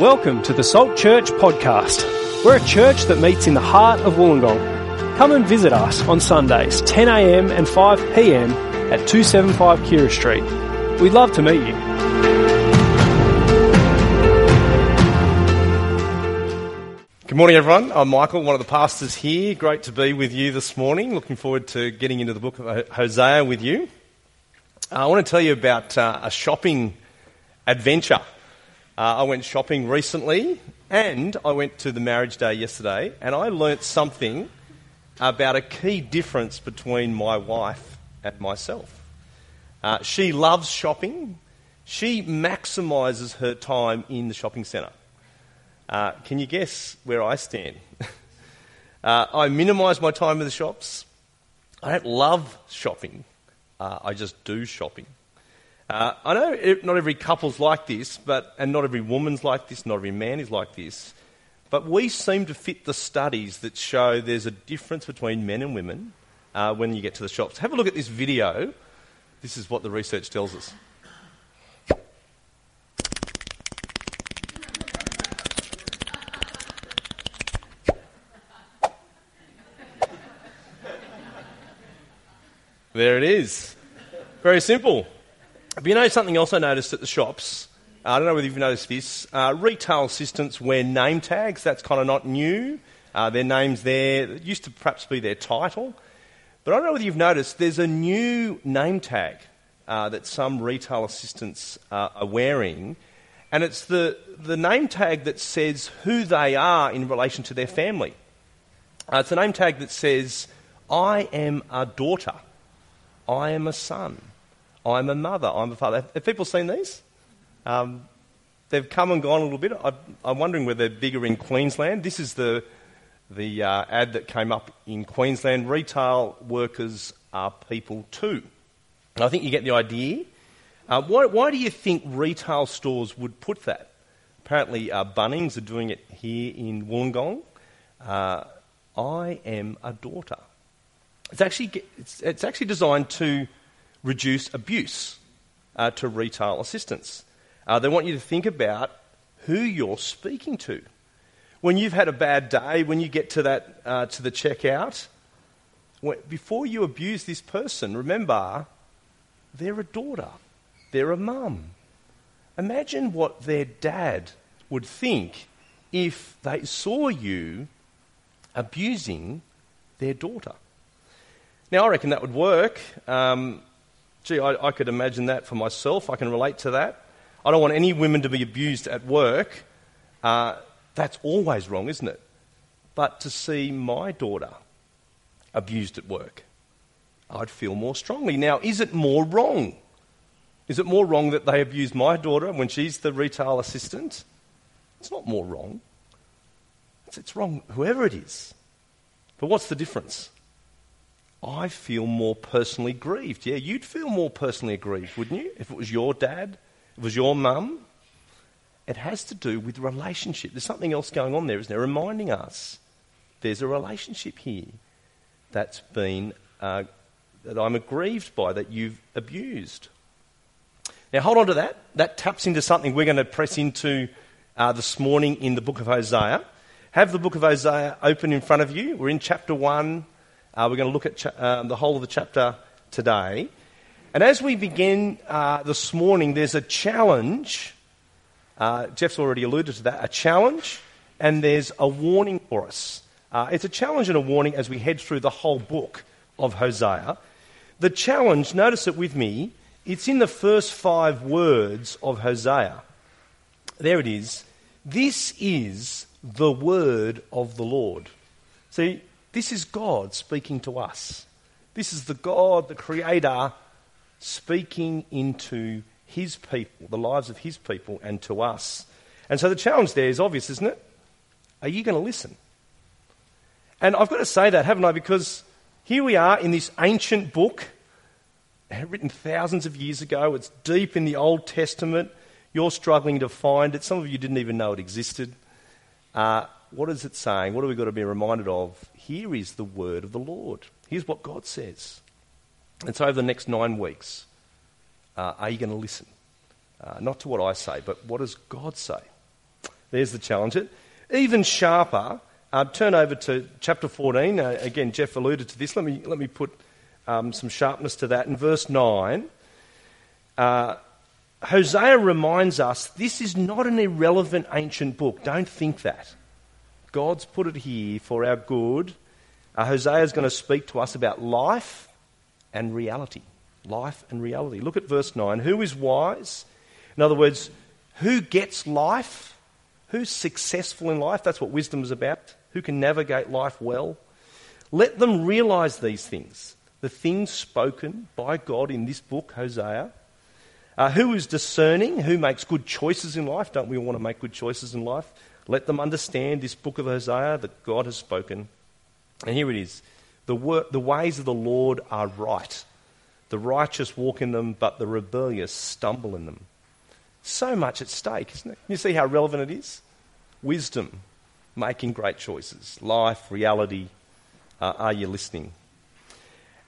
Welcome to the Salt Church podcast. We're a church that meets in the heart of Wollongong. Come and visit us on Sundays, 10 a.m. and 5 p.m. at 275 Keira Street. We'd love to meet you. Good morning, everyone. I'm Michael, one of the pastors here. Great to be with you this morning. Looking forward to getting into the book of Hosea with you. I want to tell you about a shopping adventure. I went shopping recently, and I went to the marriage day yesterday, and I learnt something about a key difference between my wife and myself. She loves shopping. She maximises her time in the shopping centre. Can you guess where I stand? I minimise my time in the shops. I don't love shopping. I just do shopping. I know not every couple's like this, and not every woman's like this, not every man is like this, but we seem to fit the studies that show there's a difference between men and women when you get to the shops. Have a look at this video. This is what the research tells us. There it is. Very simple. But you know something else I noticed at the shops? I don't know whether you've noticed this. Retail assistants wear name tags. That's kind of not new. Their name's there. It used to perhaps be their title. But I don't know whether you've noticed there's a new name tag that some retail assistants are wearing. And it's the name tag that says who they are in relation to their family. It's a name tag that says, I am a daughter. I am a son, I'm a mother, I'm a father. Have people seen these? They've come and gone a little bit. I'm wondering whether they're bigger in Queensland. This is the ad that came up in Queensland. Retail workers are people too. And I think you get the idea. Why do you think retail stores would put that? Apparently Bunnings are doing it here in Wollongong. I am a daughter. It's actually designed to reduce abuse to retail assistants. They want you to think about who you're speaking to. When you've had a bad day, when you get to that to the checkout, before you abuse this person, remember they're a daughter, they're a mum. Imagine what their dad would think if they saw you abusing their daughter. Now, I reckon that would work. I could imagine that for myself. I can relate to that. I don't want any women to be abused at work. That's always wrong, isn't it? But to see my daughter abused at work, I'd feel more strongly. Now, is it more wrong? Is it more wrong that they abuse my daughter when she's the retail assistant? It's not more wrong. It's wrong, whoever it is. But what's the difference? I feel more personally grieved. Yeah, you'd feel more personally aggrieved, wouldn't you? If it was your dad, if it was your mum. It has to do with relationship. There's something else going on there, isn't there? Reminding us there's a relationship here that's been, that I'm aggrieved by, that you've abused. Now hold on to that. That taps into something we're going to press into this morning in the book of Hosea. Have the book of Hosea open in front of you. We're in chapter 1. We're going to look at the whole of the chapter today. And as we begin this morning, there's a challenge. Jeff's already alluded to that. A challenge, and there's a warning for us. It's a challenge and a warning as we head through the whole book of Hosea. The challenge, notice it with me, it's in the first 5 words of Hosea. There it is. This is the word of the Lord. See, this is God speaking to us. This is the God, the Creator, speaking into his people, the lives of his people, and to us. And so the challenge there is obvious, isn't it? Are you going to listen? And I've got to say that, haven't I? Because here we are in this ancient book, written thousands of years ago. It's deep in the Old Testament. You're struggling to find it. Some of you didn't even know it existed. What is it saying? What have we got to be reminded of? Here is the word of the Lord. Here's what God says. And so over the next 9 weeks, are you going to listen? Not to what I say, but what does God say? There's the challenge. Even sharper, turn over to chapter 14. Again, Jeff alluded to this. Let me put some sharpness to that. In verse 9, Hosea reminds us this is not an irrelevant ancient book. Don't think that. God's put it here for our good. Hosea is going to speak to us about life and reality. Life and reality. Look at verse 9. Who is wise? In other words, who gets life? Who's successful in life? That's what wisdom is about. Who can navigate life well? Let them realise these things. The things spoken by God in this book, Hosea. Who is discerning? Who makes good choices in life? Don't we all want to make good choices in life? Let them understand this book of Hosea that God has spoken. And here it is. The ways of the Lord are right. The righteous walk in them, but the rebellious stumble in them. So much at stake, isn't it? You see how relevant it is? Wisdom, making great choices, life, reality. Are you listening?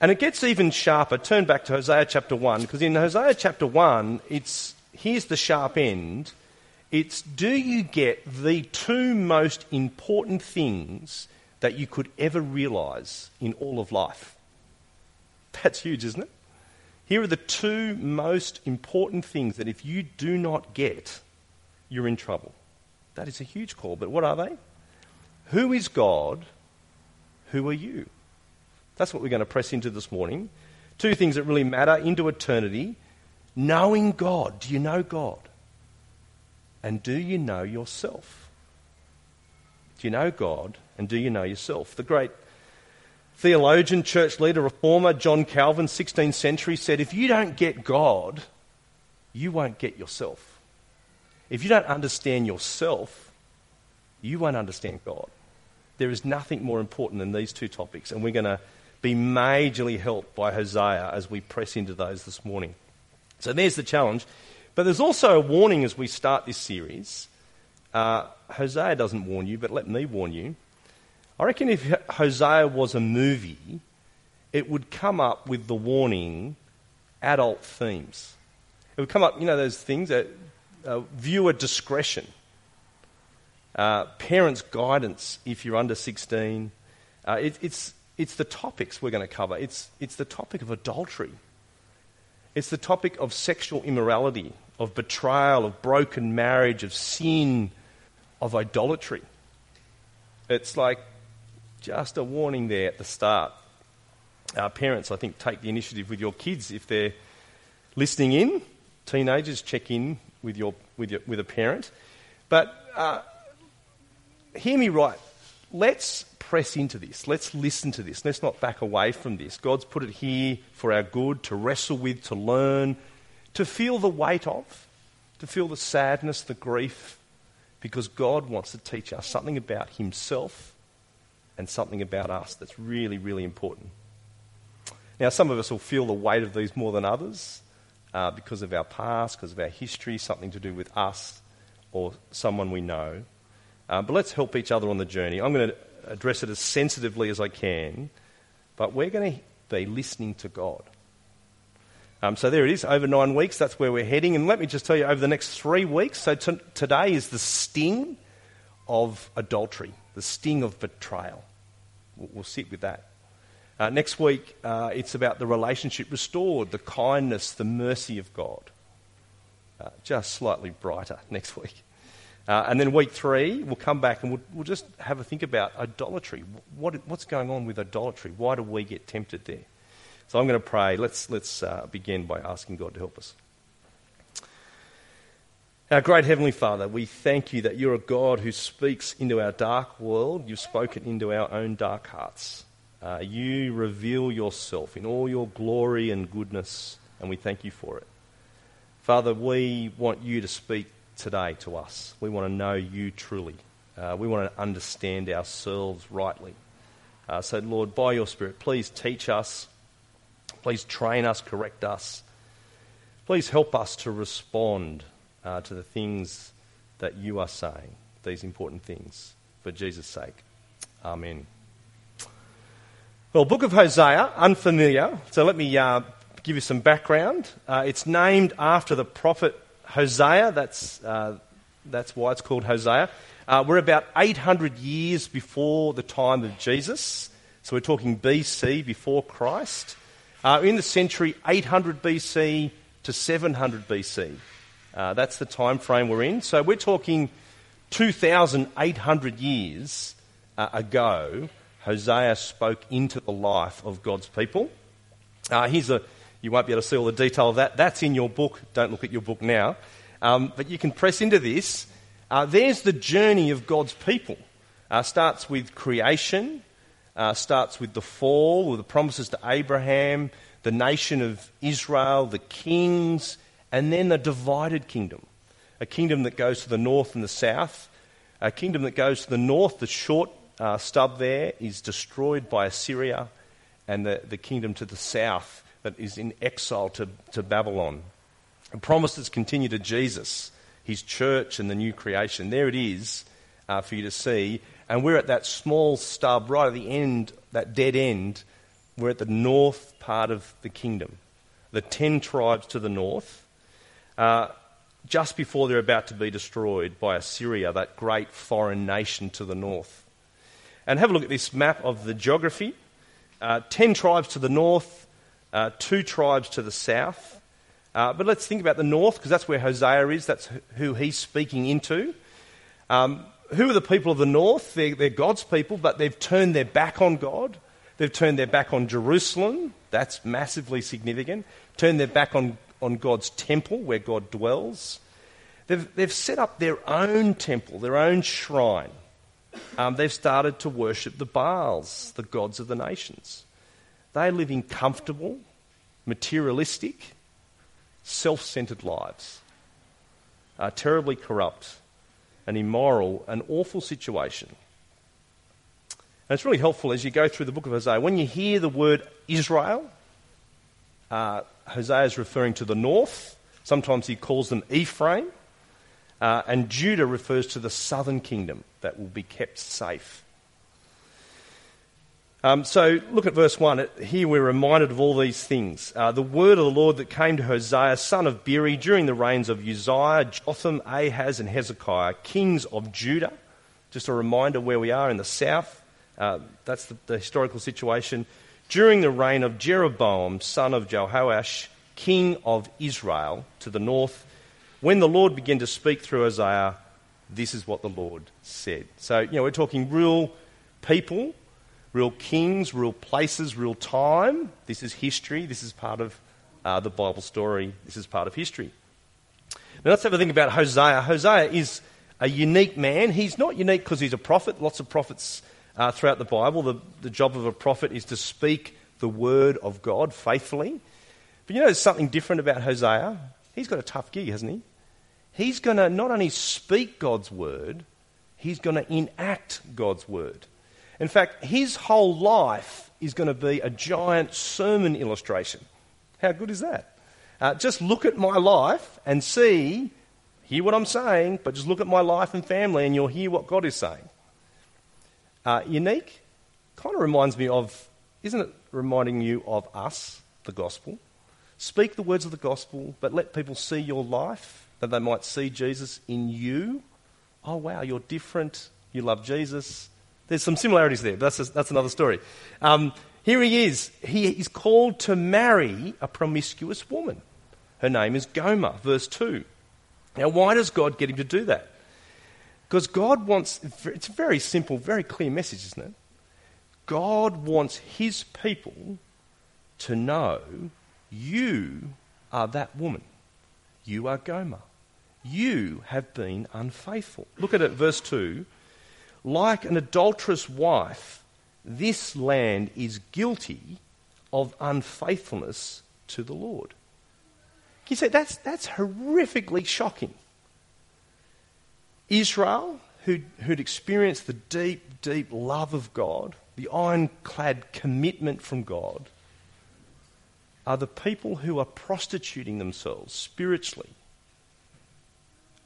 And it gets even sharper. Turn back to Hosea chapter 1, because in Hosea chapter 1, here's the sharp end. It's, do you get the two most important things that you could ever realise in all of life? That's huge, isn't it? Here are the two most important things that if you do not get, you're in trouble. That is a huge call, but what are they? Who is God? Who are you? That's what we're going to press into this morning. Two things that really matter into eternity. Knowing God. Do you know God? And do you know yourself? Do you know God and do you know yourself? The great theologian, church leader, reformer, John Calvin, 16th century, said, if you don't get God, you won't get yourself. If you don't understand yourself, you won't understand God. There is nothing more important than these two topics, and we're going to be majorly helped by Hosea as we press into those this morning. So there's the challenge. But there's also a warning as we start this series. Hosea doesn't warn you, but let me warn you. I reckon if Hosea was a movie, it would come up with the warning, adult themes. It would come up, you know, those things, viewer discretion, parents' guidance if you're under 16. It's the topics we're going to cover. It's the topic of adultery. It's the topic of sexual immorality, of betrayal, of broken marriage, of sin, of idolatry. It's like, just a warning there at the start. Our parents, I think, take the initiative with your kids if they're listening in. Teenagers, check in with a parent. But hear me right. Let's press into this. Let's listen to this. Let's not back away from this. God's put it here for our good, to wrestle with, to learn, to feel the weight of, to feel the sadness, the grief, because God wants to teach us something about himself and something about us that's really, really important. Now, some of us will feel the weight of these more than others because of our past, because of our history, something to do with us or someone we know. But let's help each other on the journey. I'm going to address it as sensitively as I can, but we're going to be listening to God. So there it is, over 9 weeks, that's where we're heading. And let me just tell you, over the next 3 weeks, so today is the sting of adultery, the sting of betrayal. We'll sit with that. Next week, it's about the relationship restored, the kindness, the mercy of God. Just slightly brighter next week. And then week 3, we'll come back and we'll just have a think about idolatry. What's going on with idolatry? Why do we get tempted there? So I'm going to pray. Let's begin by asking God to help us. Our great Heavenly Father, we thank you that you're a God who speaks into our dark world. You've spoken into our own dark hearts. You reveal yourself in all your glory and goodness, and we thank you for it. Father, we want you to speak today to us. We want to know you truly. We want to understand ourselves rightly. So, Lord, by your Spirit, please teach us. Please train us, correct us. Please help us to respond to the things that you are saying, these important things, for Jesus' sake. Amen. Well, book of Hosea, unfamiliar. So let me give you some background. It's named after the prophet Hosea. That's That's why it's called Hosea. We're about 800 years before the time of Jesus. So we're talking BC, before Christ. In the century 800 BC to 700 BC. That's the time frame we're in. So we're talking 2,800 years ago, Hosea spoke into the life of God's people. You won't be able to see all the detail of that. That's in your book. Don't look at your book now. But you can press into this. There's the journey of God's people. Starts with creation, starts with the fall, with the promises to Abraham, the nation of Israel, the kings, and then a divided kingdom. A kingdom that goes to the north and the south. A kingdom that goes to the north, the short stub there, is destroyed by Assyria, and the kingdom to the south that is in exile to Babylon. The promises continue to Jesus, his church and the new creation. There it is for you to see. And we're at that small stub right at the end, that dead end. We're at the north part of the kingdom. The 10 tribes to the north. Just before they're about to be destroyed by Assyria, that great foreign nation to the north. And have a look at this map of the geography. 10 tribes to the north, 2 tribes to the south. But let's think about the north, because that's where Hosea is. That's who he's speaking into. Who are the people of the north? They're God's people, but they've turned their back on God. They've turned their back on Jerusalem. That's massively significant. Turned their back on God's temple, where God dwells. They've set up their own temple, their own shrine. They've started to worship the Baals, the gods of the nations. They're living comfortable, materialistic, self-centred lives. Terribly corrupt, an immoral, an awful situation. And it's really helpful as you go through the book of Hosea. When you hear the word Israel, Hosea is referring to the north. Sometimes he calls them Ephraim. And Judah refers to the southern kingdom that will be kept safe. So look at verse 1. Here we're reminded of all these things. The word of the Lord that came to Hosea, son of Beeri, during the reigns of Uzziah, Jotham, Ahaz and Hezekiah, kings of Judah. Just a reminder where we are in the south. That's the historical situation. During the reign of Jeroboam, son of Jehoash, king of Israel, to the north, when the Lord began to speak through Hosea, this is what the Lord said. So, we're talking real people, real kings, real places, real time. This is history. This is part of the Bible story. This is part of history. Now, let's have a think about Hosea. Hosea is a unique man. He's not unique because he's a prophet. Lots of prophets throughout the Bible. The job of a prophet is to speak the word of God faithfully. But there's something different about Hosea. He's got a tough gig, hasn't he? He's going to not only speak God's word, he's going to enact God's word. In fact, his whole life is going to be a giant sermon illustration. How good is that? Just look at my life and hear what I'm saying, but just look at my life and family and you'll hear what God is saying. Unique? Kind of reminds me of, isn't it reminding you of us, the gospel? Speak the words of the gospel, but let people see your life, that they might see Jesus in you. Oh, wow, you're different. You love Jesus. There's some similarities there, but that's another story. Here he is. He is called to marry a promiscuous woman. Her name is Gomer, verse 2. Now, why does God get him to do that? Because God wants... It's a very simple, very clear message, isn't it? God wants his people to know... You are that woman. You are Gomer. You have been unfaithful. Look at it, verse 2. Like an adulterous wife, this land is guilty of unfaithfulness to the Lord. You say, that's horrifically shocking. Israel, who'd experienced the deep, deep love of God, the ironclad commitment from God, are the people who are prostituting themselves spiritually,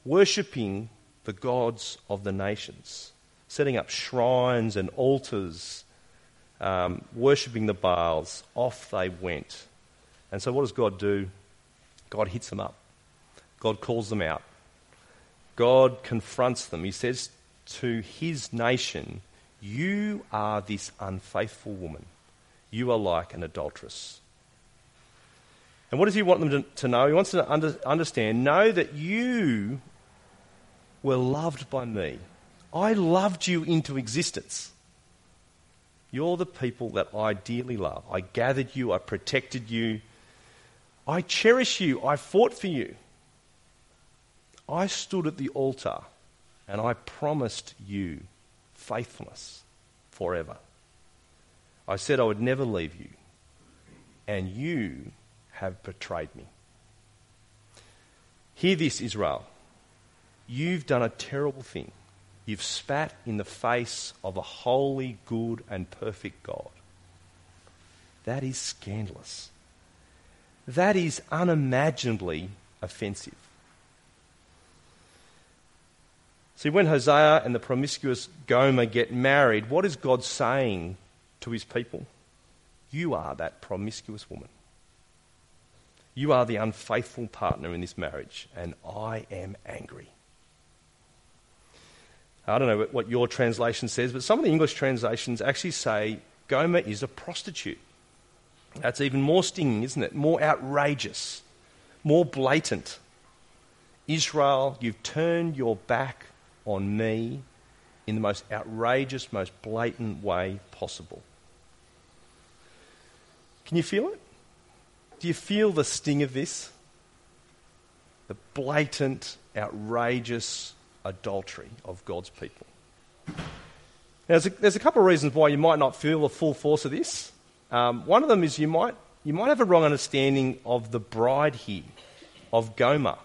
worshipping the gods of the nations, setting up shrines and altars, worshipping the Baals. Off they went. And so what does God do? God hits them up. God calls them out. God confronts them. He says to his nation, "You are this unfaithful woman. You are like an adulteress." And what does he want them to know? He wants them to understand, know that you were loved by me. I loved you into existence. You're the people that I dearly love. I gathered you, I protected you, I cherish you, I fought for you. I stood at the altar and I promised you faithfulness forever. I said I would never leave you, and you have betrayed me. Hear this, Israel. You've done a terrible thing. You've spat in the face of a holy, good and perfect God. That is scandalous. That is unimaginably offensive. See, when Hosea and the promiscuous Gomer get married, what is God saying to his people? You are that promiscuous woman. You are the unfaithful partner in this marriage, and I am angry. I don't know what your translation says, but some of the English translations actually say Gomer is a prostitute. That's even more stinging, isn't it? More outrageous, more blatant. Israel, you've turned your back on me in the most outrageous, most blatant way possible. Can you feel it? Do you feel the sting of this? The blatant, outrageous adultery of God's people. Now, there's a couple of reasons why you might not feel the full force of this. One of them is you might have a wrong understanding of the bride here, of Gomer.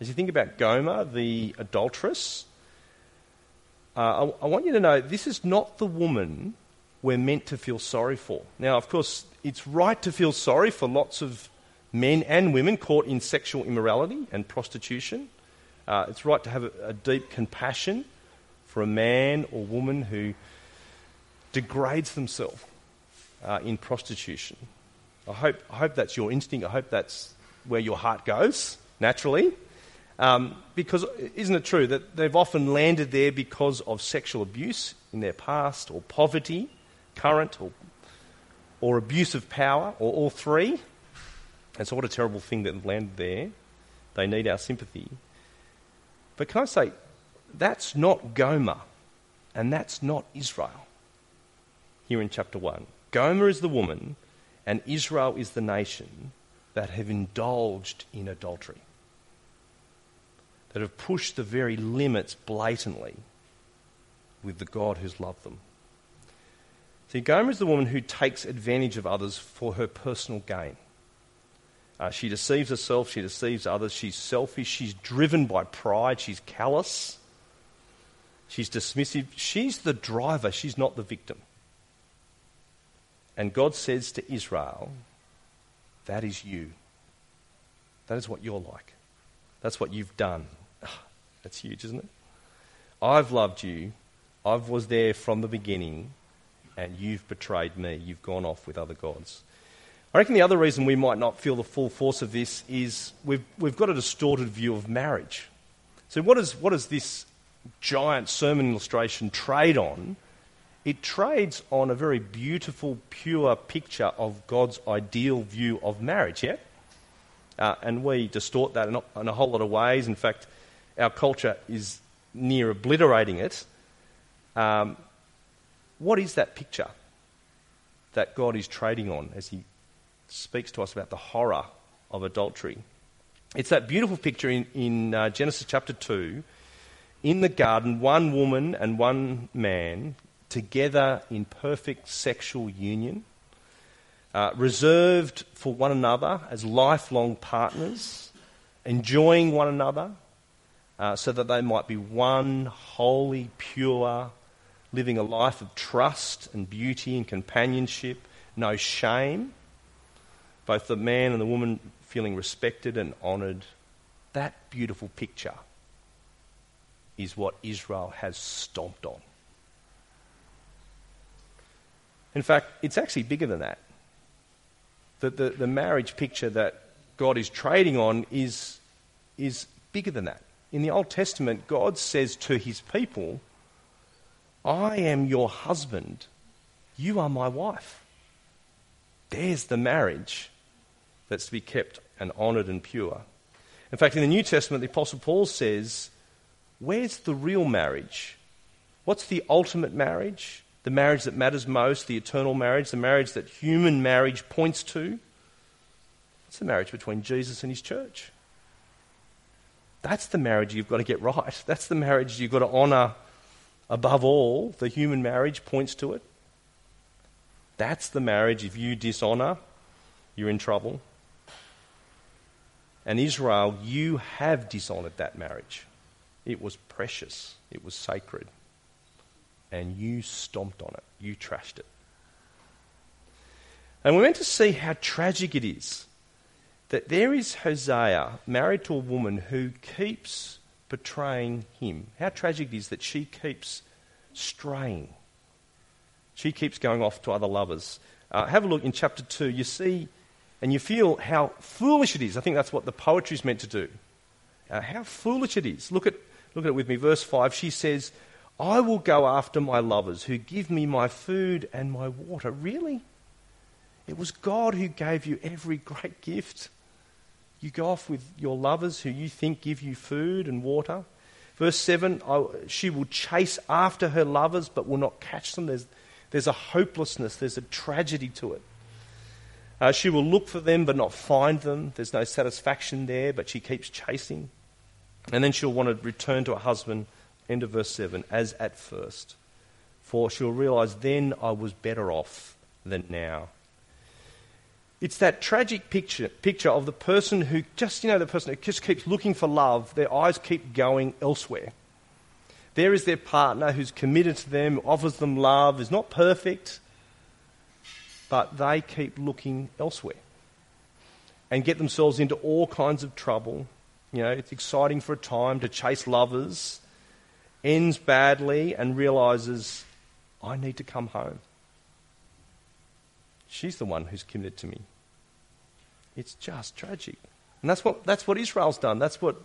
As you think about Gomer, the adulteress, I want you to know this is not the woman we're meant to feel sorry for. Now, of course, it's right to feel sorry for lots of men and women caught in sexual immorality and prostitution. It's right to have a deep compassion for a man or woman who degrades themselves in prostitution. I hope that's your instinct. I hope that's where your heart goes, naturally. Because isn't it true that they've often landed there because of sexual abuse in their past, or poverty, current, or abuse of power, or all three? And so what a terrible thing that they've landed there. They need our sympathy. But can I say, that's not Gomer, and that's not Israel. Here in chapter 1. Gomer is the woman and Israel is the nation that have indulged in adultery, that have pushed the very limits blatantly with the God who's loved them. See, Gomer is the woman who takes advantage of others for her personal gain. She deceives herself, she deceives others, she's selfish, she's driven by pride, she's callous, she's dismissive. She's the driver, she's not the victim. And God says to Israel, that is you. That is what you're like. That's what you've done. That's huge, isn't it? I've loved you. I was there from the beginning, and you've betrayed me. You've gone off with other gods. I reckon the other reason we might not feel the full force of this is we've got a distorted view of marriage. So what does this giant sermon illustration trade on? It trades on a very beautiful, pure picture of God's ideal view of marriage, yeah? And we distort that in a whole lot of ways. In fact, our culture is near obliterating it. What is that picture that God is trading on as he speaks to us about the horror of adultery? It's that beautiful picture in Genesis chapter 2. In the garden, one woman and one man together in perfect sexual union, reserved for one another as lifelong partners, enjoying one another so that they might be one, holy, pure, living a life of trust and beauty and companionship, no shame, both the man and the woman feeling respected and honoured. That beautiful picture is what Israel has stomped on. In fact, it's actually bigger than that. The marriage picture that God is trading on is bigger than that. In the Old Testament, God says to his people, I am your husband, you are my wife. There's the marriage that's to be kept and honoured and pure. In fact, in the New Testament, the Apostle Paul says, where's the real marriage? What's the ultimate marriage? The marriage that matters most, the eternal marriage, the marriage that human marriage points to? It's the marriage between Jesus and his church. That's the marriage you've got to get right. That's the marriage you've got to honour above all. The human marriage points to it. That's the marriage. If you dishonour, you're in trouble. And Israel, you have dishonoured that marriage. It was precious. It was sacred. And you stomped on it. You trashed it. And we're meant to see how tragic it is that there is Hosea married to a woman who keeps betraying him. How tragic it is that she keeps straying. She keeps going off to other lovers. Have a look in chapter 2. You see and you feel how foolish it is. I think that's what the poetry is meant to do. How foolish it is. Look at it with me. Verse 5, she says, I will go after my lovers who give me my food and my water. Really? It was God who gave you every great gift. You go off with your lovers who you think give you food and water. Verse 7, she will chase after her lovers but will not catch them. There's a hopelessness, there's a tragedy to it. She will look for them but not find them. There's no satisfaction there, but she keeps chasing. And then she'll want to return to her husband, end of verse 7, as at first. For she'll realise, then I was better off than now. It's that tragic picture of the person who just, the person who just keeps looking for love, their eyes keep going elsewhere. There is their partner who's committed to them, offers them love, is not perfect, but they keep looking elsewhere and get themselves into all kinds of trouble. It's exciting for a time to chase lovers, ends badly and realises, I need to come home. She's the one who's committed to me. It's just tragic. And that's what Israel's done. That's what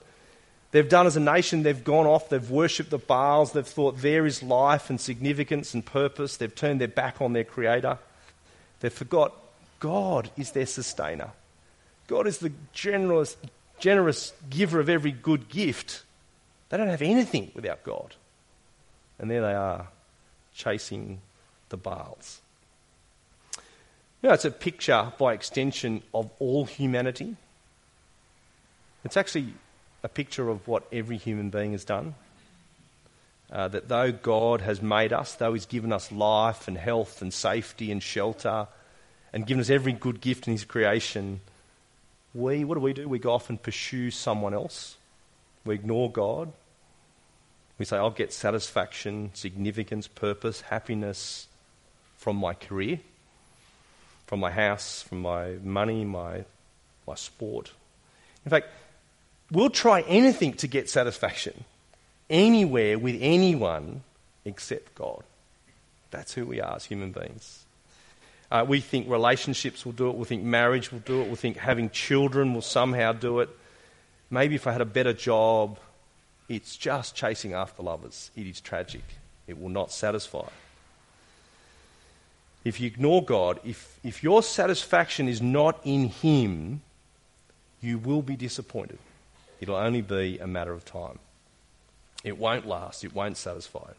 they've done as a nation. They've gone off, they've worshipped the Baals, they've thought there is life and significance and purpose. They've turned their back on their Creator. They've forgot God is their sustainer. God is the generous giver of every good gift. They don't have anything without God. And there they are, chasing the Baals. It's a picture by extension of all humanity. It's actually a picture of what every human being has done. That though God has made us, though he's given us life and health and safety and shelter and given us every good gift in his creation, what do? We go off and pursue someone else. We ignore God. We say, I'll get satisfaction, significance, purpose, happiness from my career, from my house, from my money, my sport. In fact, we'll try anything to get satisfaction. Anywhere with anyone except God. That's who we are as human beings. We think relationships will do it. We think marriage will do it. We think having children will somehow do it. Maybe if I had a better job. It's just chasing after lovers. It is tragic. It will not satisfy. If you ignore God, if your satisfaction is not in him, you will be disappointed. It'll only be a matter of time. It won't last. It won't satisfy.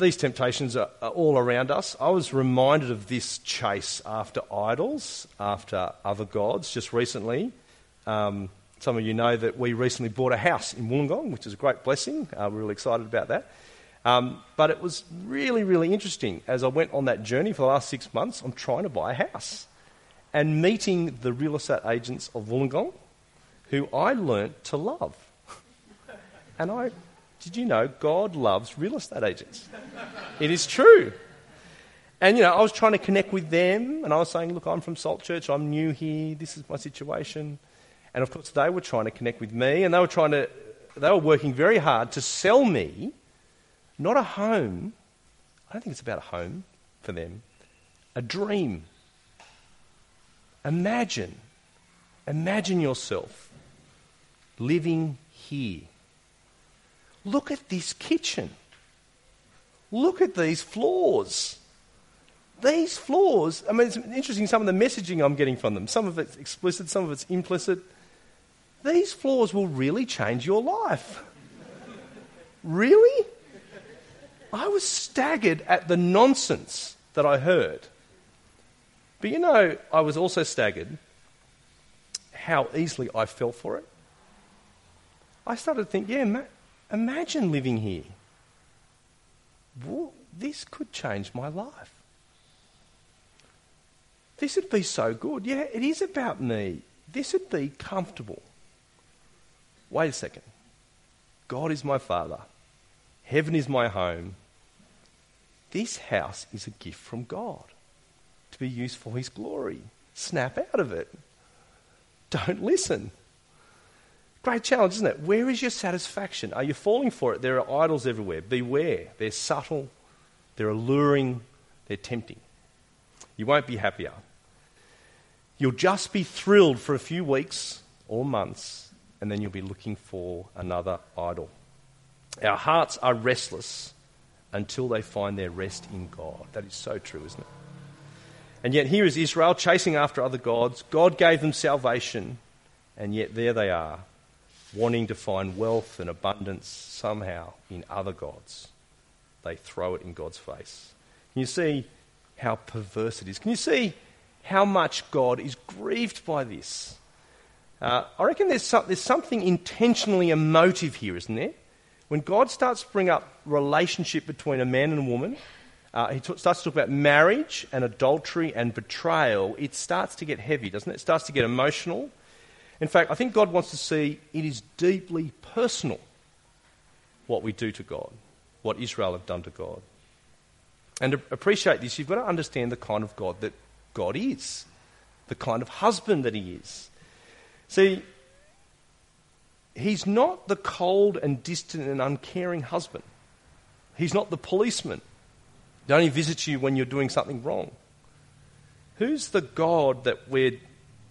These temptations are all around us. I was reminded of this chase after idols, after other gods, just recently. Some of you know that we recently bought a house in Wollongong, which is a great blessing. We're really excited about that. But it was really, really interesting. As I went on that journey for the last 6 months, I'm trying to buy a house and meeting the real estate agents of Wollongong, who I learnt to love. And did you know God loves real estate agents? It is true. And, I was trying to connect with them and I was saying, look, I'm from Salt Church, I'm new here, this is my situation. And of course they were trying to connect with me and they were working very hard to sell me, not a home, I don't think it's about a home for them, a dream. Imagine yourself living here. Look at this kitchen. Look at these floors. These floors, I mean, it's interesting some of the messaging I'm getting from them. Some of it's explicit, some of it's implicit. These floors will really change your life. Really? I was staggered at the nonsense that I heard. But you know, I was also staggered how easily I fell for it. I started to think, imagine living here. Whoa, this could change my life. This would be so good. Yeah, it is about me. This would be comfortable. Wait a second. God is my Father. Heaven is my home. This house is a gift from God to be used for His glory. Snap out of it. Don't listen. Great challenge, isn't it? Where is your satisfaction? Are you falling for it? There are idols everywhere. Beware. They're subtle. They're alluring. They're tempting. You won't be happier. You'll just be thrilled for a few weeks or months, and then you'll be looking for another idol. Our hearts are restless until they find their rest in God. That is so true, isn't it? And yet here is Israel chasing after other gods. God gave them salvation, and yet there they are, wanting to find wealth and abundance somehow in other gods. They throw it in God's face. Can you see how perverse it is? Can you see how much God is grieved by this? I reckon there's something intentionally emotive here, isn't there? When God starts to bring up relationship between a man and a woman, he starts to talk about marriage and adultery and betrayal. It starts to get heavy, doesn't it? It starts to get emotional. In fact, I think God wants to see it is deeply personal what we do to God, what Israel have done to God. And to appreciate this, you've got to understand the kind of God that God is, the kind of husband that He is. See, He's not the cold and distant and uncaring husband. He's not the policeman that only visits you when you're doing something wrong. Who's the God that we're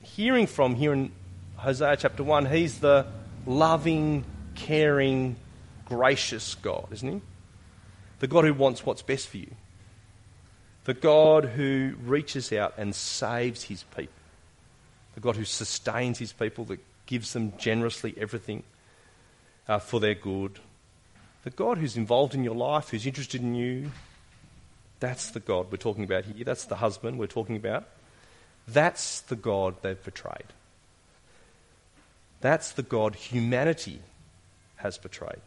hearing from here in Hosea chapter 1? He's the loving, caring, gracious God, isn't He? The God who wants what's best for you. The God who reaches out and saves His people. The God who sustains His people, that gives them generously everything for their good. The God who's involved in your life, who's interested in you. That's the God we're talking about here. That's the husband we're talking about. That's the God they've betrayed. That's the God humanity has betrayed.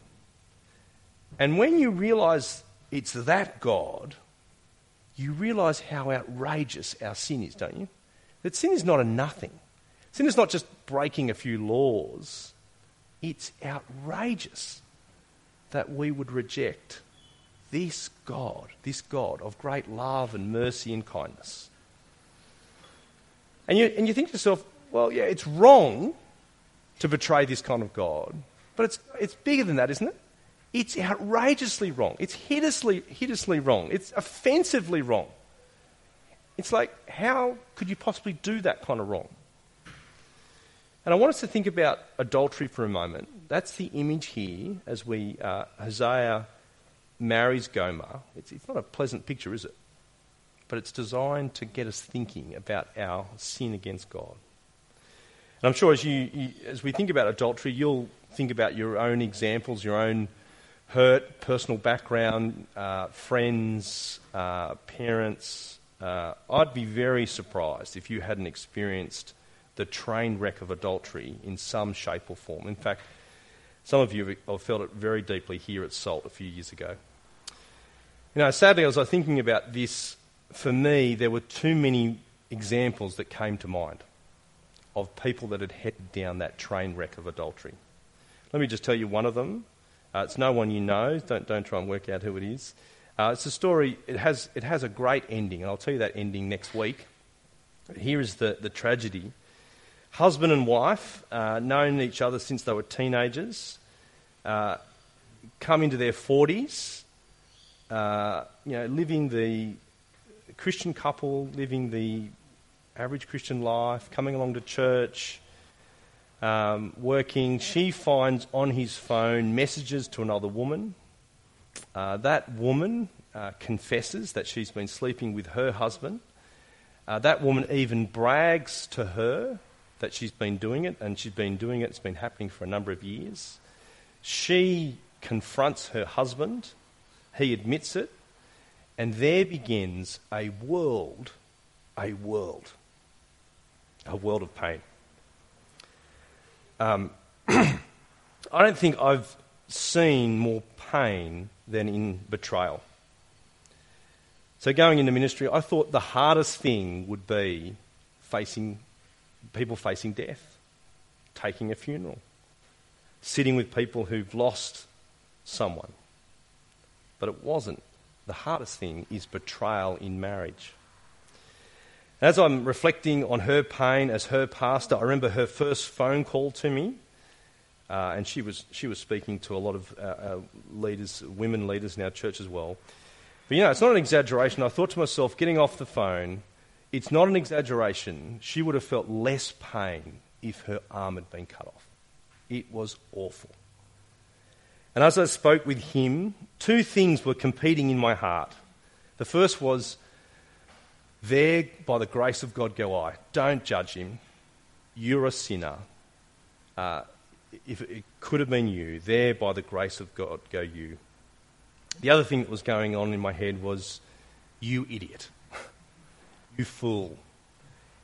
And when you realise it's that God, you realise how outrageous our sin is, don't you? That sin is not a nothing. Sin is not just breaking a few laws. It's outrageous that we would reject this God of great love and mercy and kindness. And you think to yourself, well, yeah, it's wrong to betray this kind of God, but it's bigger than that, isn't it? It's outrageously wrong. It's hideously wrong. It's offensively wrong. It's like, how could you possibly do that kind of wrong? And I want us to think about adultery for a moment. That's the image here as we Hosea marries Gomer. It's not a pleasant picture, is it? But it's designed to get us thinking about our sin against God. And I'm sure as we think about adultery, you'll think about your own examples, your own hurt, personal background, friends, parents. I'd be very surprised if you hadn't experienced the train wreck of adultery in some shape or form. In fact, some of you have felt it very deeply here at Salt a few years ago. You know, sadly, as I was thinking about this, for me, there were too many examples that came to mind of people that had headed down that train wreck of adultery. Let me just tell you one of them. It's no one you know. Don't try and work out who it is. It's a story. It has a great ending, and I'll tell you that ending next week. Here is the tragedy. Husband and wife, known each other since they were teenagers, come into their 40s, living the Christian couple, living the average Christian life, coming along to church, working, she finds on his phone messages to another woman. That woman confesses that she's been sleeping with her husband. That woman even brags to her that she's been doing it, and she's been doing it. It's been happening for a number of years. She confronts her husband. He admits it. And there begins a world of pain. I don't think I've seen more pain than in betrayal. So going into ministry, I thought the hardest thing would be facing death, taking a funeral, sitting with people who've lost someone. But it wasn't. The hardest thing is betrayal in marriage. As I'm reflecting on her pain as her pastor, I remember her first phone call to me, and she was speaking to a lot of leaders, women leaders in our church as well. But it's not an exaggeration. I thought to myself, getting off the phone, it's not an exaggeration. She would have felt less pain if her arm had been cut off. It was awful. And as I spoke with him, two things were competing in my heart. The first was, there, by the grace of God, go I. Don't judge him. You're a sinner. If it could have been you. There, by the grace of God, go you. The other thing that was going on in my head was, you idiot. You fool.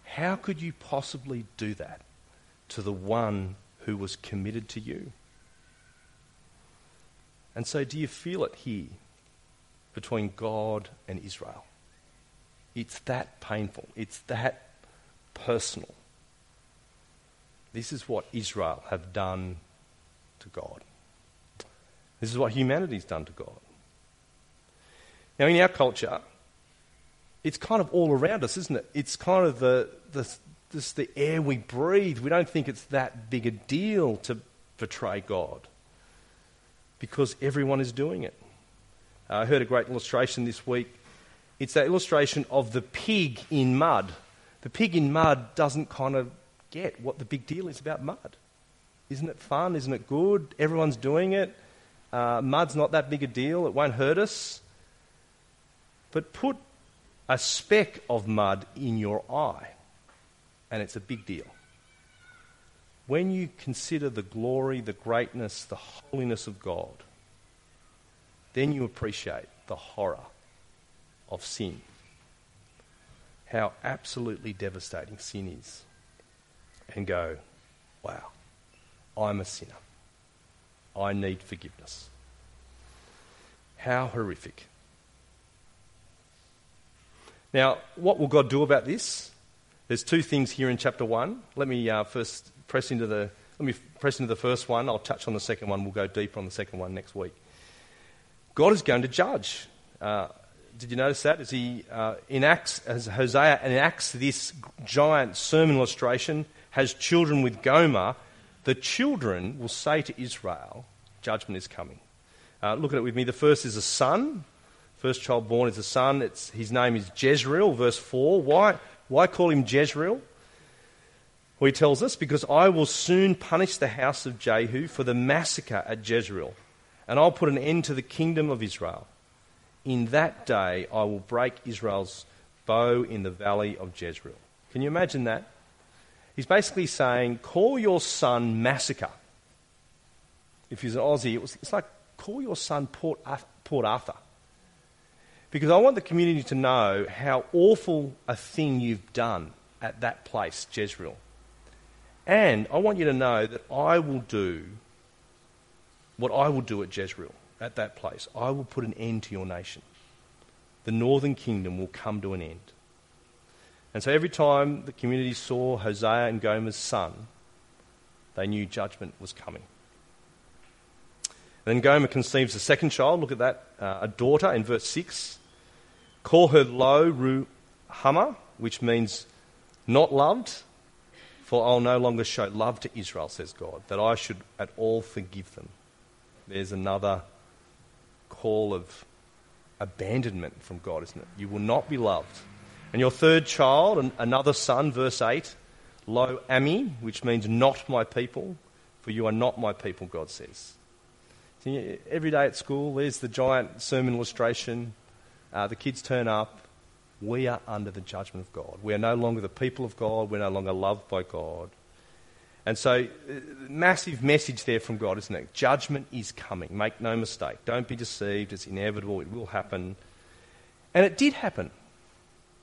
How could you possibly do that to the one who was committed to you? And so do you feel it here between God and Israel? It's that painful. It's that personal. This is what Israel have done to God. This is what humanity's done to God. Now, in our culture, it's kind of all around us, isn't it? It's kind of the air we breathe. We don't think it's that big a deal to betray God, because everyone is doing it. I heard a great illustration this week. It's that illustration of the pig in mud. The pig in mud doesn't kind of get what the big deal is about mud. Isn't it fun? Isn't it good? Everyone's doing it. Mud's not that big a deal. It won't hurt us. But put a speck of mud in your eye, and it's a big deal. When you consider the glory, the greatness, the holiness of God, then you appreciate the horror of sin. How absolutely devastating sin is. And go, wow, I'm a sinner. I need forgiveness. How horrific. Now, what will God do about this? There's two things here in chapter 1. Let me first... Let me press into the first one. I'll touch on the second one. We'll go deeper on the second one next week. God is going to judge. Did you notice that? As he Hosea enacts this giant sermon illustration, has children with Gomer, the children will say to Israel, "Judgment is coming." Look at it with me. The first is a son. First child born is a son. His name is Jezreel. Verse 4. Why call him Jezreel? Well, he tells us, because I will soon punish the house of Jehu for the massacre at Jezreel, and I'll put an end to the kingdom of Israel. In that day, I will break Israel's bow in the valley of Jezreel. Can you imagine that? He's basically saying, call your son Massacre. If he's an Aussie, it's like, call your son Port Arthur. Because I want the community to know how awful a thing you've done at that place, Jezreel. And I want you to know that I will do what I will do at Jezreel, at that place. I will put an end to your nation. The northern kingdom will come to an end. And so every time the community saw Hosea and Gomer's son, they knew judgment was coming. And then Gomer conceives a second child. Look at that, a daughter in verse 6. Call her Lo Ruhamah, which means not loved. For I'll no longer show love to Israel, says God, that I should at all forgive them. There's another call of abandonment from God, isn't it? You will not be loved. And your third child, another son, verse 8, Lo ami, which means not my people, for you are not my people, God says. See, every day at school, there's the giant sermon illustration. The kids turn up. We are under the judgment of God. We are no longer the people of God. We're no longer loved by God. And so, massive message there from God, isn't it? Judgment is coming. Make no mistake. Don't be deceived. It's inevitable. It will happen. And it did happen.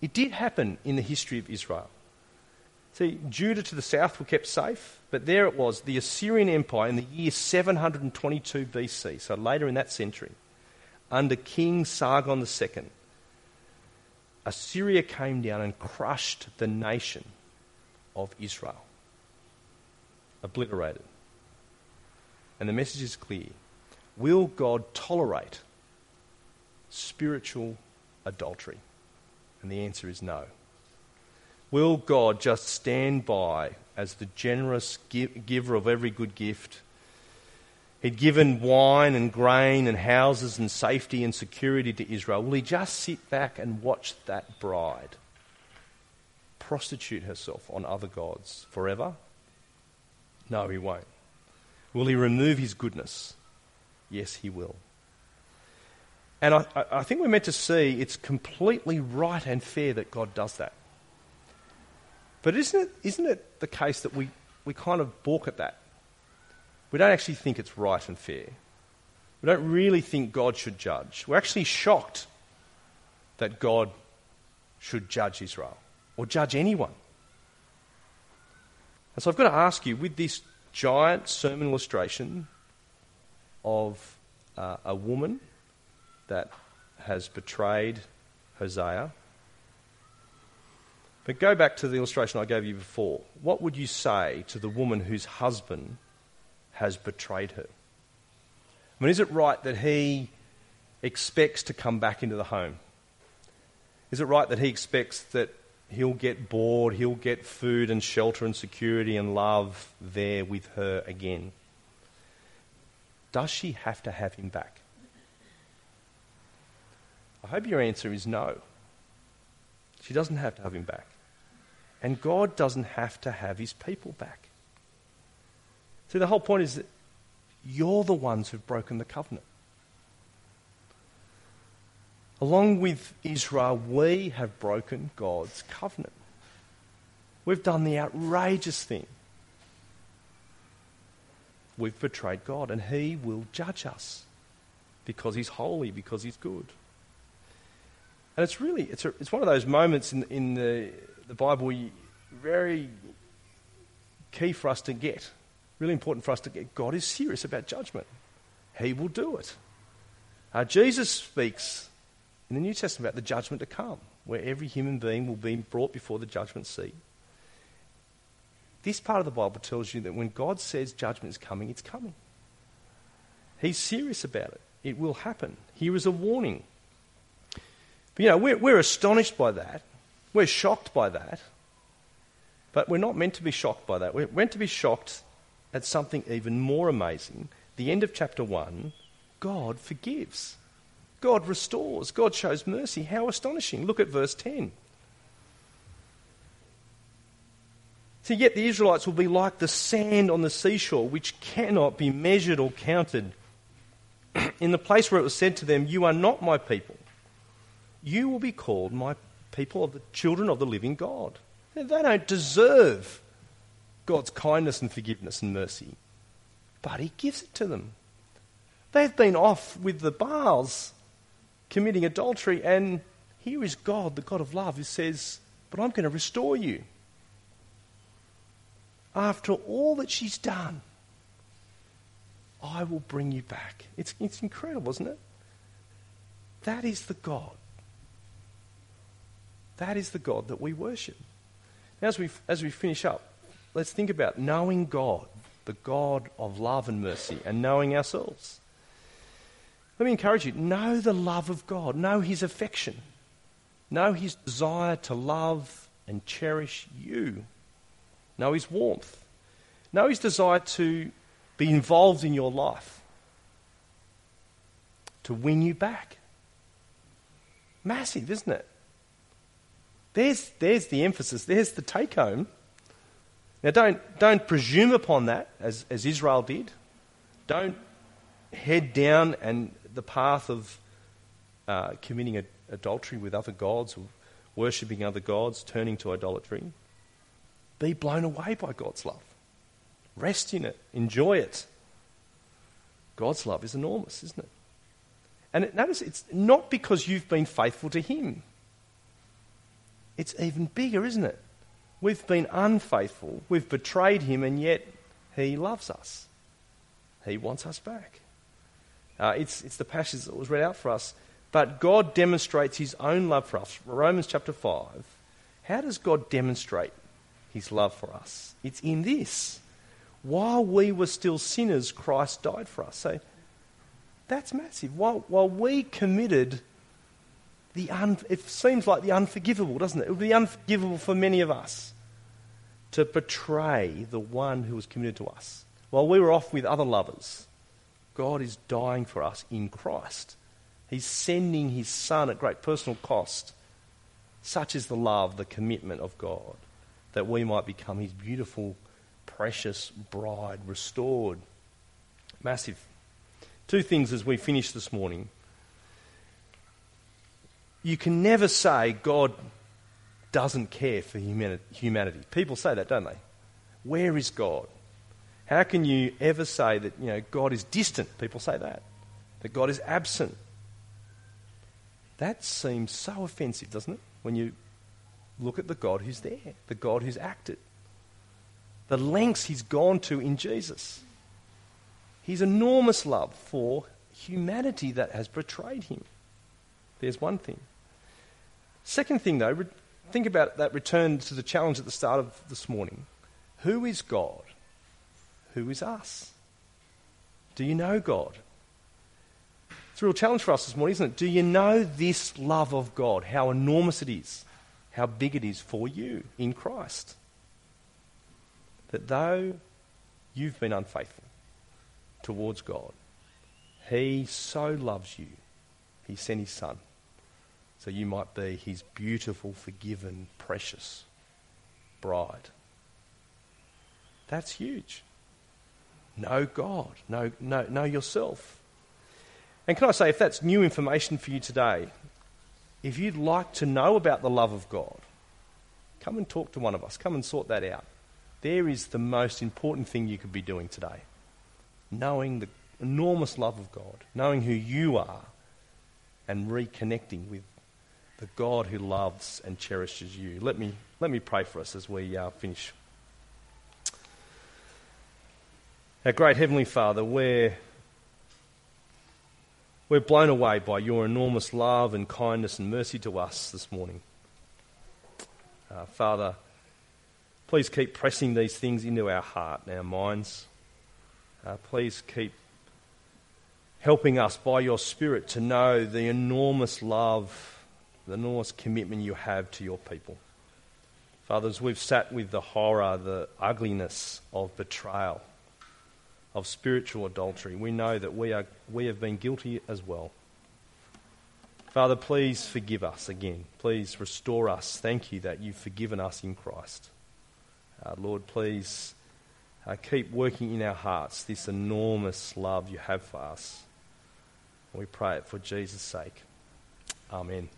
It did happen in the history of Israel. See, Judah to the south were kept safe, but there it was, the Assyrian Empire in the year 722 BC, so later in that century, under King Sargon II, Assyria came down and crushed the nation of Israel. Obliterated. And the message is clear. Will God tolerate spiritual adultery? And the answer is no. Will God just stand by as the generous giver of every good gift? He'd given wine and grain and houses and safety and security to Israel. Will he just sit back and watch that bride prostitute herself on other gods forever? No, he won't. Will he remove his goodness? Yes, he will. And I think we're meant to see it's completely right and fair that God does that. But isn't it the case that we kind of balk at that? We don't actually think it's right and fair. We don't really think God should judge. We're actually shocked that God should judge Israel or judge anyone. And so I've got to ask you, with this giant sermon illustration of a woman that has betrayed Hosea, but go back to the illustration I gave you before. What would you say to the woman whose husband has betrayed her? I mean, is it right that he expects to come back into the home? Is it right that he expects that he'll get bored, he'll get food and shelter and security and love there with her again? Does she have to have him back? I hope your answer is no. She doesn't have to have him back. And God doesn't have to have his people back. See, the whole point is that you're the ones who've broken the covenant. Along with Israel, we have broken God's covenant. We've done the outrageous thing. We've betrayed God, and he will judge us because he's holy, because he's good. And it's really, it's one of those moments in the Bible, very key for us to get, really important for us to get. God is serious about judgment. He will do it. Jesus speaks in the New Testament about the judgment to come, where every human being will be brought before the judgment seat. This part of the Bible tells you that when God says judgment is coming, it's coming. He's serious about it. It will happen. Here is a warning. You know, we're astonished by that. We're shocked by that. But we're not meant to be shocked by that. We're meant to be shocked at something even more amazing. The end of chapter 1, God forgives. God restores. God shows mercy. How astonishing. Look at verse 10. So yet the Israelites will be like the sand on the seashore, which cannot be measured or counted. In the place where it was said to them, "You are not my people. You will be called my people, of the children of the living God." They don't deserve God's kindness and forgiveness and mercy, but he gives it to them. They've been off with the Baals, committing adultery, and here is God, the God of love, who says, "But I'm going to restore you." After all that she's done, I will bring you back. It's incredible, isn't it? That is the God. That is the God that we worship. Now, as we finish up, let's think about knowing God, the God of love and mercy, and knowing ourselves. Let me encourage you, know the love of God. Know his affection. Know his desire to love and cherish you. Know his warmth. Know his desire to be involved in your life, to win you back. Massive, isn't it? There's the emphasis. There's the take home. Now, don't presume upon that, as Israel did. Don't head down and the path of committing adultery with other gods, worshipping other gods, turning to idolatry. Be blown away by God's love. Rest in it. Enjoy it. God's love is enormous, isn't it? And notice it's not because you've been faithful to him. It's even bigger, isn't it? We've been unfaithful. We've betrayed him, and yet he loves us. He wants us back. It's the passage that was read out for us. But God demonstrates his own love for us. Romans chapter 5. How does God demonstrate his love for us? It's in this. While we were still sinners, Christ died for us. So that's massive. While we committed, it seems like the unforgivable, doesn't it? It would be unforgivable for many of us to betray the one who was committed to us. While we were off with other lovers, God is dying for us in Christ. He's sending his son at great personal cost. Such is the love, the commitment of God, that we might become his beautiful, precious bride, restored. Massive. Two things as we finish this morning. You can never say God doesn't care for humanity. People say that, don't they? Where is God? How can you ever say that, you know, God is distant? People say that God is absent. That seems so offensive, doesn't it? When you look at the God who's there, the God who's acted, the lengths he's gone to in Jesus, his enormous love for humanity that has betrayed him. There's one thing. Second thing, though, think about that return to the challenge at the start of this morning. Who is God? Who is us? Do you know God? It's a real challenge for us this morning, isn't it? Do you know this love of God, how enormous it is, how big it is for you in Christ? That though you've been unfaithful towards God, he so loves you, he sent his son, so you might be his beautiful, forgiven, precious bride. That's huge. Know God. Know yourself. And can I say, if that's new information for you today, if you'd like to know about the love of God, come and talk to one of us. Come and sort that out. There is the most important thing you could be doing today. Knowing the enormous love of God. Knowing who you are. And reconnecting with the God who loves and cherishes you. Let me pray for us as we finish. Our great Heavenly Father, we're blown away by your enormous love and kindness and mercy to us this morning. Father, please keep pressing these things into our heart and our minds. Please keep helping us by your Spirit to know the enormous love, the enormous commitment you have to your people. Fathers, we've sat with the horror, the ugliness of betrayal, of spiritual adultery. We know that we have been guilty as well. Father, please forgive us again. Please restore us. Thank you that you've forgiven us in Christ. Lord, please keep working in our hearts this enormous love you have for us. We pray it for Jesus' sake. Amen.